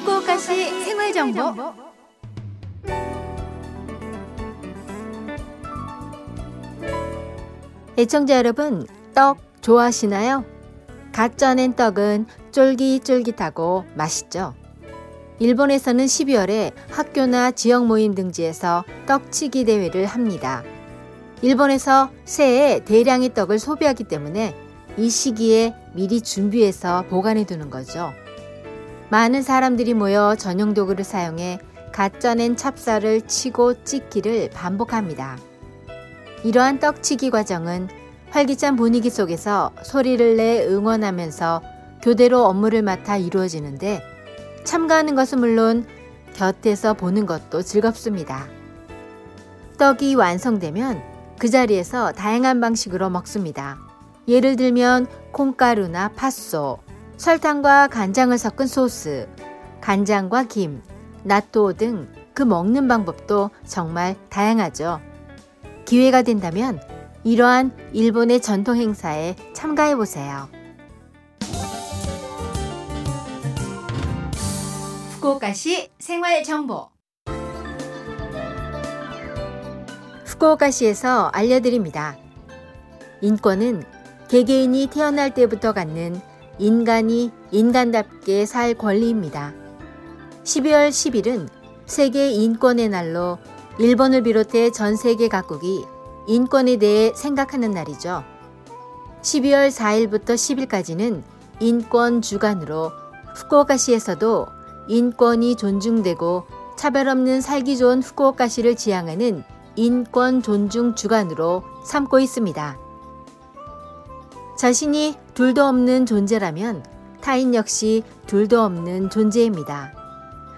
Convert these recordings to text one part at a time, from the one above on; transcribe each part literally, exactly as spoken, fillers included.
후쿠오카시 생활정보. 애청자 여러분, 떡 좋아하시나요? 갓 쪄낸 떡은 쫄깃쫄깃하고 맛있죠. 일본에서는 십이월에 학교나 지역 모임 등지에서 떡치기 대회를 합니다. 일본에서 새해 대량의 떡을 소비하기 때문에 이 시기에 미리 준비해서 보관해 두는 거죠. 많은 사람들이 모여 전용 도구를 사용해 갓 쪄낸 찹쌀을 치고 찢기를 반복합니다. 이러한 떡치기 과정은 활기찬 분위기 속에서 소리를 내 응원하면서 교대로 업무를 맡아 이루어지는데 참가하는 것은 물론 곁에서 보는 것도 즐겁습니다. 떡이 완성되면 그 자리에서 다양한 방식으로 먹습니다. 예를 들면 콩가루나 팥소, 설탕과 간장을 섞은 소스, 간장과 김, 나토 등 그 먹는 방법도 정말 다양하죠. 기회가 된다면 이러한 일본의 전통 행사에 참가해 보세요. 후쿠오카시 생활정보. 후쿠오카시에서 알려드립니다. 인권은 개개인이 태어날 때부터 갖는 인간이 인간답게 살 권리입니다. 십이월 십일은 세계 인권의 날로 일본을 비롯해 전 세계 각국이 인권에 대해 생각하는 날이죠. 십이월 사일부터 십일까지는 인권 주간으로 후쿠오카시에서도 인권이 존중되고 차별 없는 살기 좋은 후쿠오카시를 지향하는 인권 존중 주간으로 삼고 있습니다. 자신이 둘도 없는 존재라면 타인 역시 둘도 없는 존재입니다.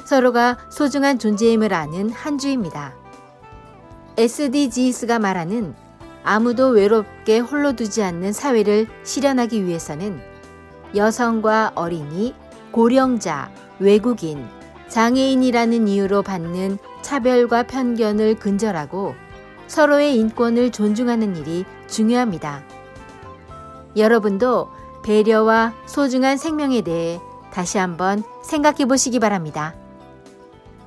서로가 소중한 존재임을 아는 한 주입니다. 에스디지스가 말하는 아무도 외롭게 홀로 두지 않는 사회를 실현하기 위해서는 여성과 어린이, 고령자, 외국인, 장애인이라는 이유로 받는 차별과 편견을 근절하고 서로의 인권을 존중하는 일이 중요합니다. 여러분도 배려와 소중한 생명에 대해 다시 한번 생각해 보시기 바랍니다.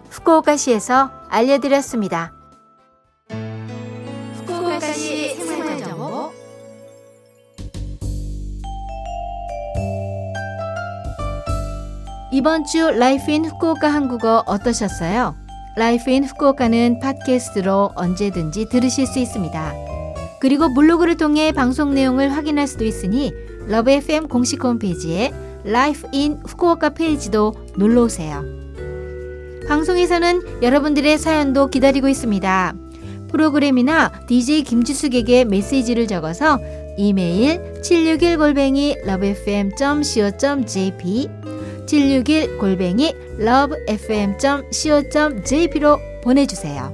후쿠오카시에서 알려드렸습니다. 후쿠오카시 생활정보. 이번 주 라이프 인 후쿠오카 한국어 어떠셨어요? 라이프 인 후쿠오카는 팟캐스트로 언제든지 들으실 수 있습니다. 그리고 블로그를 통해 방송 내용을 확인할 수도 있으니 러브 에프엠 공식 홈페이지에 라이프 인 후쿠오카 페이지도 놀러오세요. 방송에서는 여러분들의 사연도 기다리고 있습니다. 프로그램이나 디제이 김지숙에게 메시지를 적어서 이메일 칠육일 골뱅이 러브에프엠 점 씨오 점 제이피 칠육일 골뱅이 러브에프엠 점 씨오 점 제이피로 보내주세요.